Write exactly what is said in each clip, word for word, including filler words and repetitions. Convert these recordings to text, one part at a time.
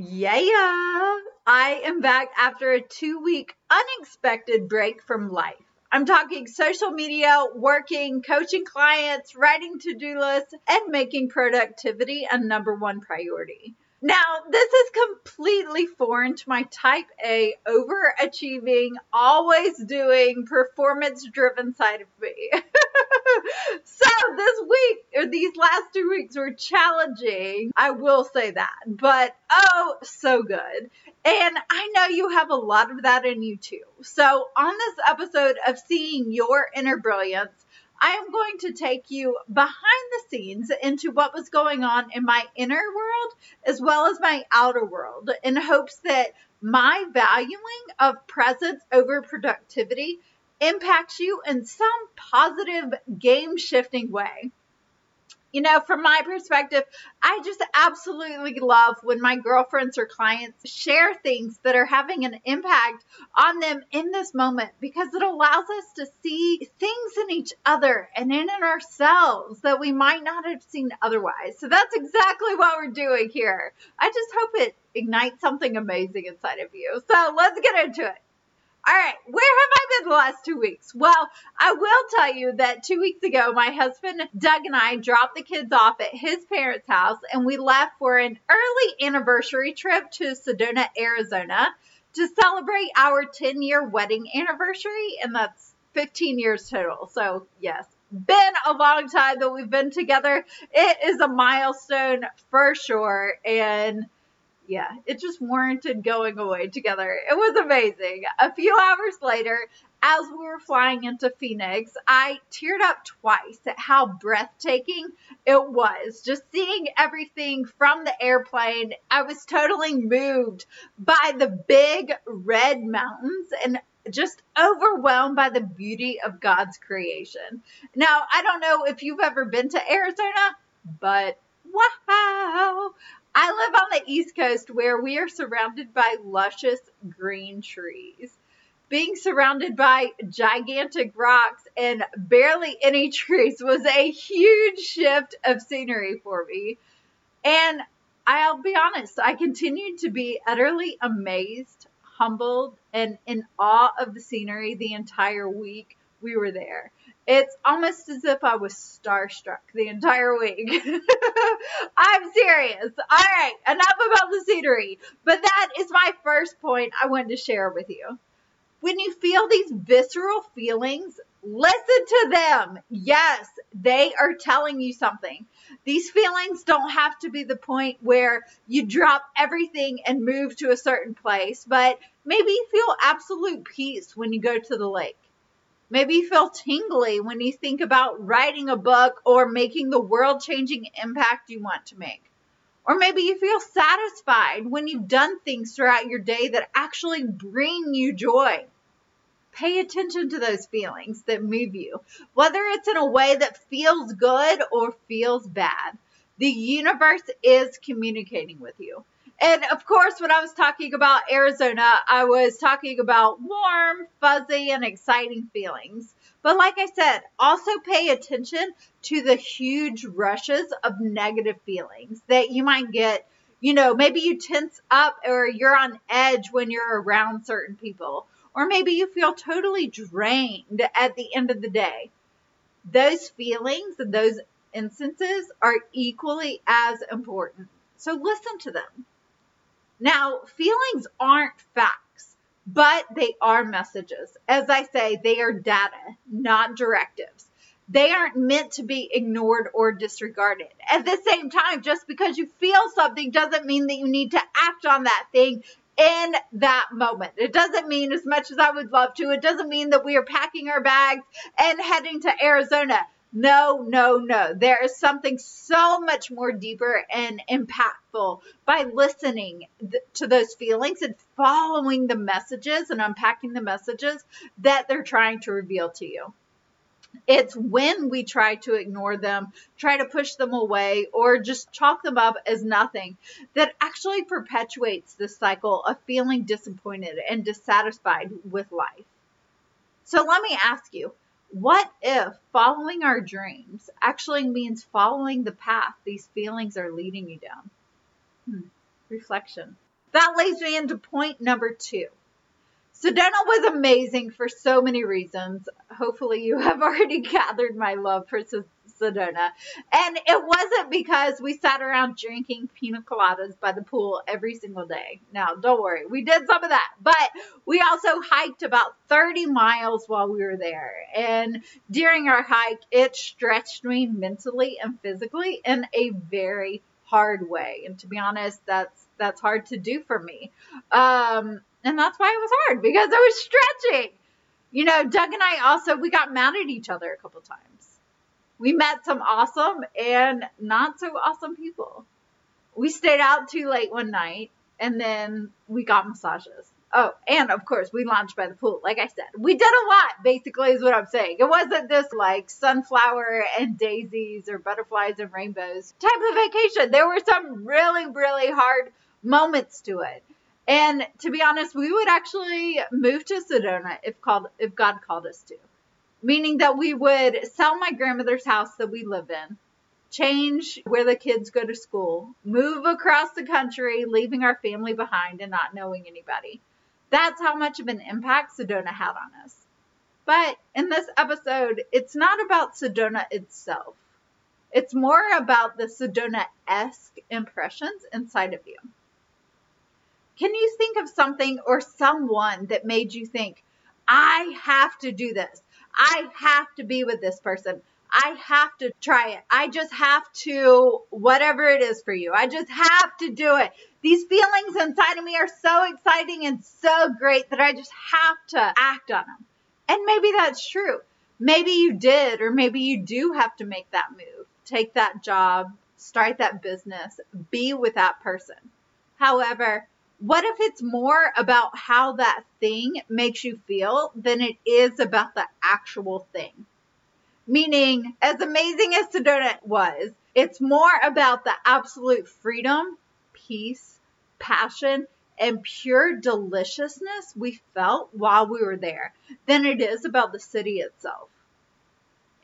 Yeah, I am back after a two-week unexpected break from life. I'm talking social media, working, coaching clients, writing to-do lists, and making productivity a number one priority. Now, this is completely foreign to my type A, overachieving, always doing, performance-driven side of me. So this week, or these last two weeks were challenging, I will say that, but oh, so good. And I know you have a lot of that in you too. So on this episode of Seeing Your Inner Brilliance, I am going to take you behind the scenes into what was going on in my inner world as well as my outer world in hopes that my valuing of presence over productivity impacts you in some positive, game-shifting way. You know, from my perspective, I just absolutely love when my girlfriends or clients share things that are having an impact on them in this moment because it allows us to see things in each other and in ourselves that we might not have seen otherwise. So that's exactly what we're doing here. I just hope it ignites something amazing inside of you. So let's get into it. All right, where have I been the last two weeks? Well, I will tell you that two weeks ago, my husband, Doug, and I dropped the kids off at his parents' house, and we left for an early anniversary trip to Sedona, Arizona, to celebrate our ten-year wedding anniversary, and that's fifteen years total. So, yes, been a long time that we've been together. It is a milestone for sure, and yeah, it just warranted going away together. It was amazing. A few hours later, as we were flying into Phoenix, I teared up twice at how breathtaking it was. Just seeing everything from the airplane, I was totally moved by the big red mountains and just overwhelmed by the beauty of God's creation. Now, I don't know if you've ever been to Arizona, but wow. I live on the East Coast where we are surrounded by luscious green trees. Being surrounded by gigantic rocks and barely any trees was a huge shift of scenery for me. And I'll be honest, I continued to be utterly amazed, humbled, and in awe of the scenery the entire week we were there. It's almost as if I was starstruck the entire week. I'm serious. All right, enough about the scenery. But that is my first point I wanted to share with you. When you feel these visceral feelings, listen to them. Yes, they are telling you something. These feelings don't have to be the point where you drop everything and move to a certain place, but maybe you feel absolute peace when you go to the lake. Maybe you feel tingly when you think about writing a book or making the world-changing impact you want to make. Or maybe you feel satisfied when you've done things throughout your day that actually bring you joy. Pay attention to those feelings that move you, whether it's in a way that feels good or feels bad. The universe is communicating with you. And of course, when I was talking about Arizona, I was talking about warm, fuzzy, and exciting feelings. But like I said, also pay attention to the huge rushes of negative feelings that you might get. You know, maybe you tense up or you're on edge when you're around certain people. Or maybe you feel totally drained at the end of the day. Those feelings and those instances are equally as important. So listen to them. Now, feelings aren't facts, but they are messages. As I say, they are data, not directives. They aren't meant to be ignored or disregarded. At the same time, just because you feel something doesn't mean that you need to act on that thing in that moment. It doesn't mean, as much as I would love to, it doesn't mean that we are packing our bags and heading to Arizona. No, no, no. There is something so much more deeper and impactful by listening th- to those feelings and following the messages and unpacking the messages that they're trying to reveal to you. It's when we try to ignore them, try to push them away, or just chalk them up as nothing that actually perpetuates this cycle of feeling disappointed and dissatisfied with life. So let me ask you, what if following our dreams actually means following the path these feelings are leading you down? Hmm. Reflection. That leads me into point number two. Sedona was amazing for so many reasons. Hopefully you have already gathered my love for Sedona. And it wasn't because we sat around drinking pina coladas by the pool every single day. Now, don't worry, we did some of that. But we also hiked about thirty miles while we were there. And during our hike, it stretched me mentally and physically in a very hard way. And to be honest, that's that's hard to do for me. Um, and that's why it was hard, because I was stretching. You know, Doug and I also, we got mad at each other a couple times. We met some awesome and not so awesome people. We stayed out too late one night, and then we got massages. Oh, and of course, we lounged by the pool. Like I said, we did a lot, basically, is what I'm saying. It wasn't this like sunflower and daisies or butterflies and rainbows type of vacation. There were some really, really hard moments to it. And to be honest, we would actually move to Sedona if called, if God called us to. Meaning that we would sell my grandmother's house that we live in, change where the kids go to school, move across the country, leaving our family behind and not knowing anybody. That's how much of an impact Sedona had on us. But in this episode, it's not about Sedona itself. It's more about the Sedona-esque impressions inside of you. Can you think of something or someone that made you think, I have to do this. I have to be with this person. I have to try it. I just have to, whatever it is for you. I just have to do it. These feelings inside of me are so exciting and so great that I just have to act on them. And maybe that's true. Maybe you did, or maybe you do have to make that move, take that job, start that business, be with that person. However, what if it's more about how that thing makes you feel than it is about the actual thing? Meaning, as amazing as Sedona was, it's more about the absolute freedom, peace, passion, and pure deliciousness we felt while we were there than it is about the city itself.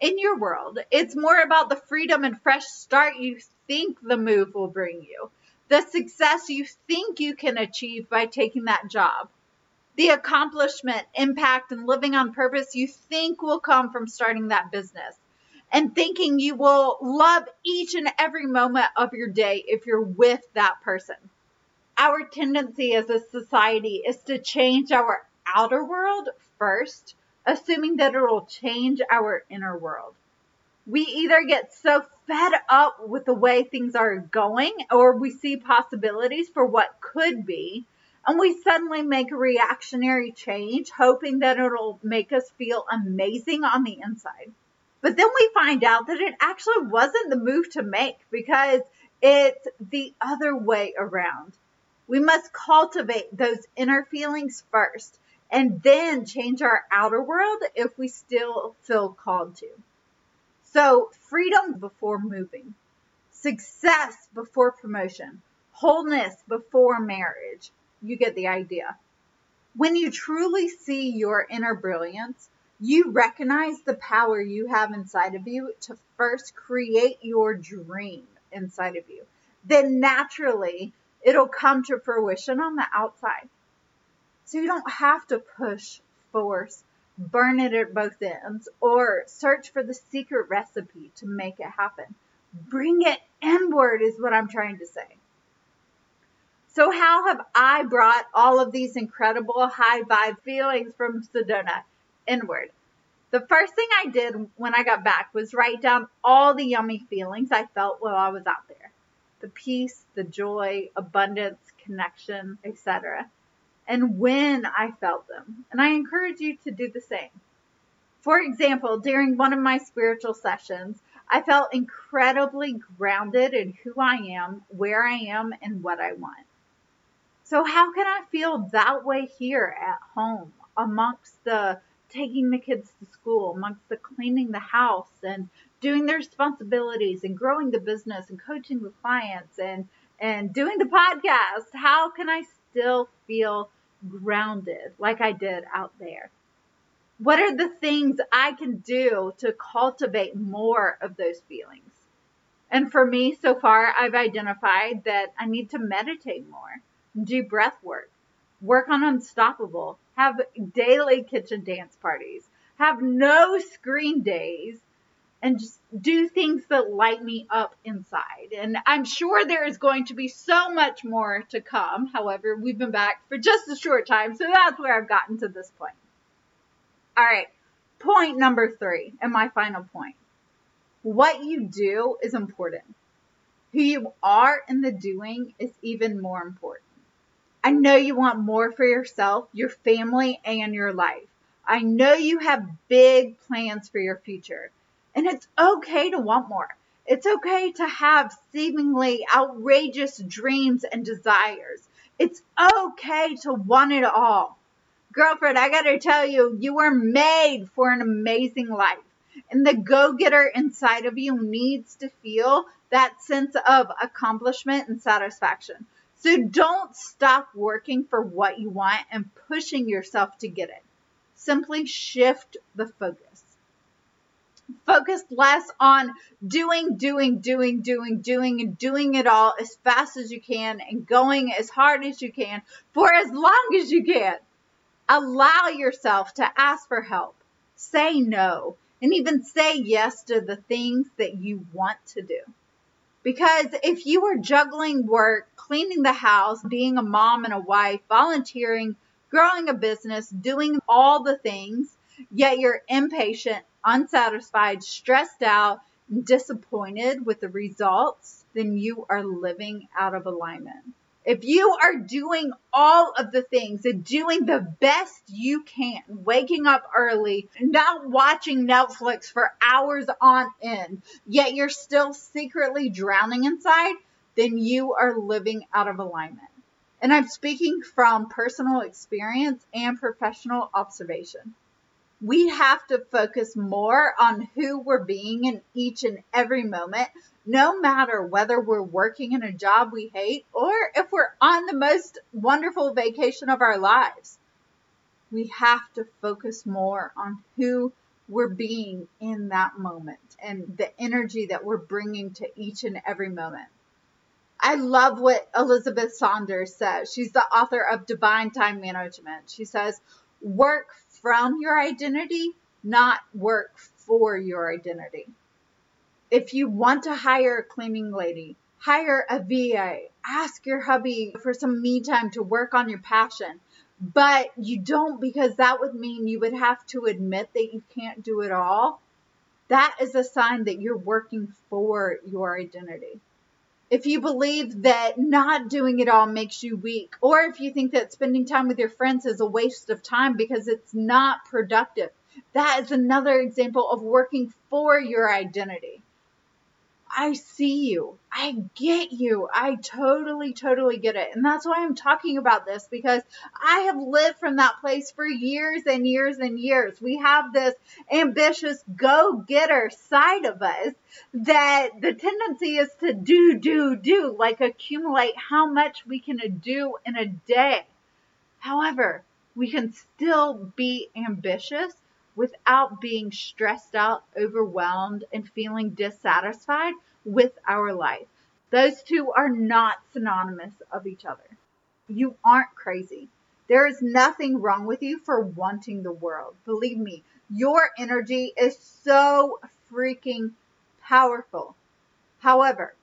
In your world, it's more about the freedom and fresh start you think the move will bring you. The success you think you can achieve by taking that job. The accomplishment, impact, and living on purpose you think will come from starting that business. And thinking you will love each and every moment of your day if you're with that person. Our tendency as a society is to change our outer world first, assuming that it will change our inner world. We either get so fed up with the way things are going, or we see possibilities for what could be, and we suddenly make a reactionary change, hoping that it'll make us feel amazing on the inside. But then we find out that it actually wasn't the move to make, because it's the other way around. We must cultivate those inner feelings first, and then change our outer world if we still feel called to. So freedom before moving, success before promotion, wholeness before marriage. You get the idea. When you truly see your inner brilliance, you recognize the power you have inside of you to first create your dream inside of you. Then naturally, it'll come to fruition on the outside. So you don't have to push, force, burn it at both ends, or search for the secret recipe to make it happen. Bring it inward is what I'm trying to say. So how have I brought all of these incredible high vibe feelings from Sedona inward? The first thing I did when I got back was write down all the yummy feelings I felt while I was out there. The peace, the joy, abundance, connection, et cetera. And when I felt them. And I encourage you to do the same. For example, during one of my spiritual sessions, I felt incredibly grounded in who I am, where I am, and what I want. So how can I feel that way here at home, amongst the taking the kids to school, amongst the cleaning the house, and doing the responsibilities, and growing the business, and coaching the clients, and, and doing the podcast? How can I still feel grounded like I did out there? What are the things I can do to cultivate more of those feelings? And for me, so far, I've identified that I need to meditate more. do breath work, work on Unstoppable, have daily kitchen dance parties, have no screen days, and just do things that light me up inside. And I'm sure there is going to be so much more to come. However, we've been back for just a short time, so that's where I've gotten to this point. All right, point number three, and my final point. What you do is important. Who you are in the doing is even more important. I know you want more for yourself, your family, and your life. I know you have big plans for your future. And it's okay to want more. It's okay to have seemingly outrageous dreams and desires. It's okay to want it all. Girlfriend, I gotta tell you, you were made for an amazing life. And the go-getter inside of you needs to feel that sense of accomplishment and satisfaction. So don't stop working for what you want and pushing yourself to get it. Simply shift the focus. Focus less on doing, doing, doing, doing, doing, and doing it all as fast as you can and going as hard as you can for as long as you can. Allow yourself to ask for help, say no, and even say yes to the things that you want to do. Because if you are juggling work, cleaning the house, being a mom and a wife, volunteering, growing a business, doing all the things, yet you're impatient, unsatisfied, stressed out, and disappointed with the results, then you are living out of alignment. If you are doing all of the things and doing the best you can, waking up early, not watching Netflix for hours on end, yet you're still secretly drowning inside, then you are living out of alignment. And I'm speaking from personal experience and professional observation. We have to focus more on who we're being in each and every moment, no matter whether we're working in a job we hate or if we're on the most wonderful vacation of our lives. We have to focus more on who we're being in that moment and the energy that we're bringing to each and every moment. I love what Elizabeth Saunders says. She's the author of Divine Time Management. She says, work from your identity, not work for your identity. If you want to hire a cleaning lady, hire a V A, ask your hubby for some me time to work on your passion, but you don't, because that would mean you would have to admit that you can't do it all. That is a sign that you're working for your identity. If you believe that not doing it all makes you weak, or if you think that spending time with your friends is a waste of time because it's not productive, that is another example of working for your identity. I see you. I get you. I totally, totally get it. And that's why I'm talking about this, because I have lived from that place for years and years and years. We have this ambitious go-getter side of us that the tendency is to do, do, do, like accumulate how much we can do in a day. However, we can still be ambitious without being stressed out, overwhelmed, and feeling dissatisfied with our life. Those two are not synonymous of each other. You aren't crazy. There is nothing wrong with you for wanting the world. Believe me, your energy is so freaking powerful. However,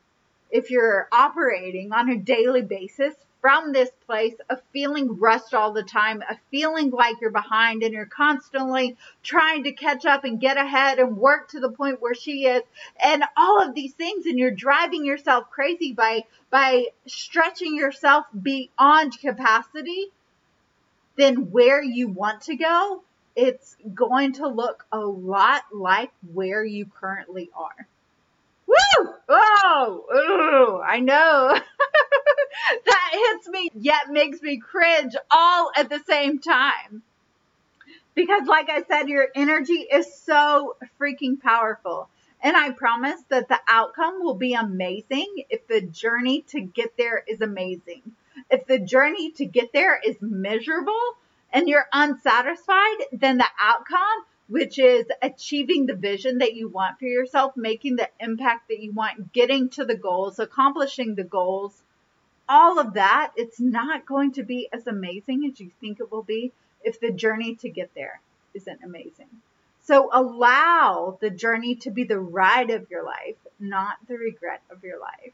if you're operating on a daily basis from this place of feeling rushed all the time, of feeling like you're behind and you're constantly trying to catch up and get ahead and work to the point where she is and all of these things, and you're driving yourself crazy by, by stretching yourself beyond capacity, then where you want to go, it's going to look a lot like where you currently are. Woo! Oh, oh I know. That hits me, yet makes me cringe all at the same time. Because like I said, your energy is so freaking powerful. And I promise that the outcome will be amazing if the journey to get there is amazing. If the journey to get there is miserable and you're unsatisfied, then the outcome, which is achieving the vision that you want for yourself, making the impact that you want, getting to the goals, accomplishing the goals, all of that, it's not going to be as amazing as you think it will be if the journey to get there isn't amazing. So allow the journey to be the ride of your life, not the regret of your life.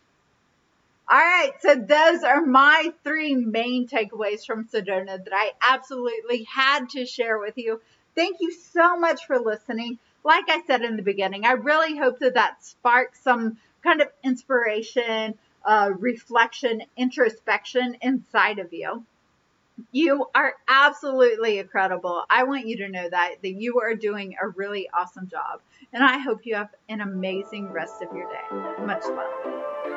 All right, so those are my three main takeaways from Sedona that I absolutely had to share with you. Thank you so much for listening. Like I said in the beginning, I really hope that that sparks some kind of inspiration, uh, reflection, introspection inside of you. You are absolutely incredible. I want you to know that, that you are doing a really awesome job. And I hope you have an amazing rest of your day. Much love.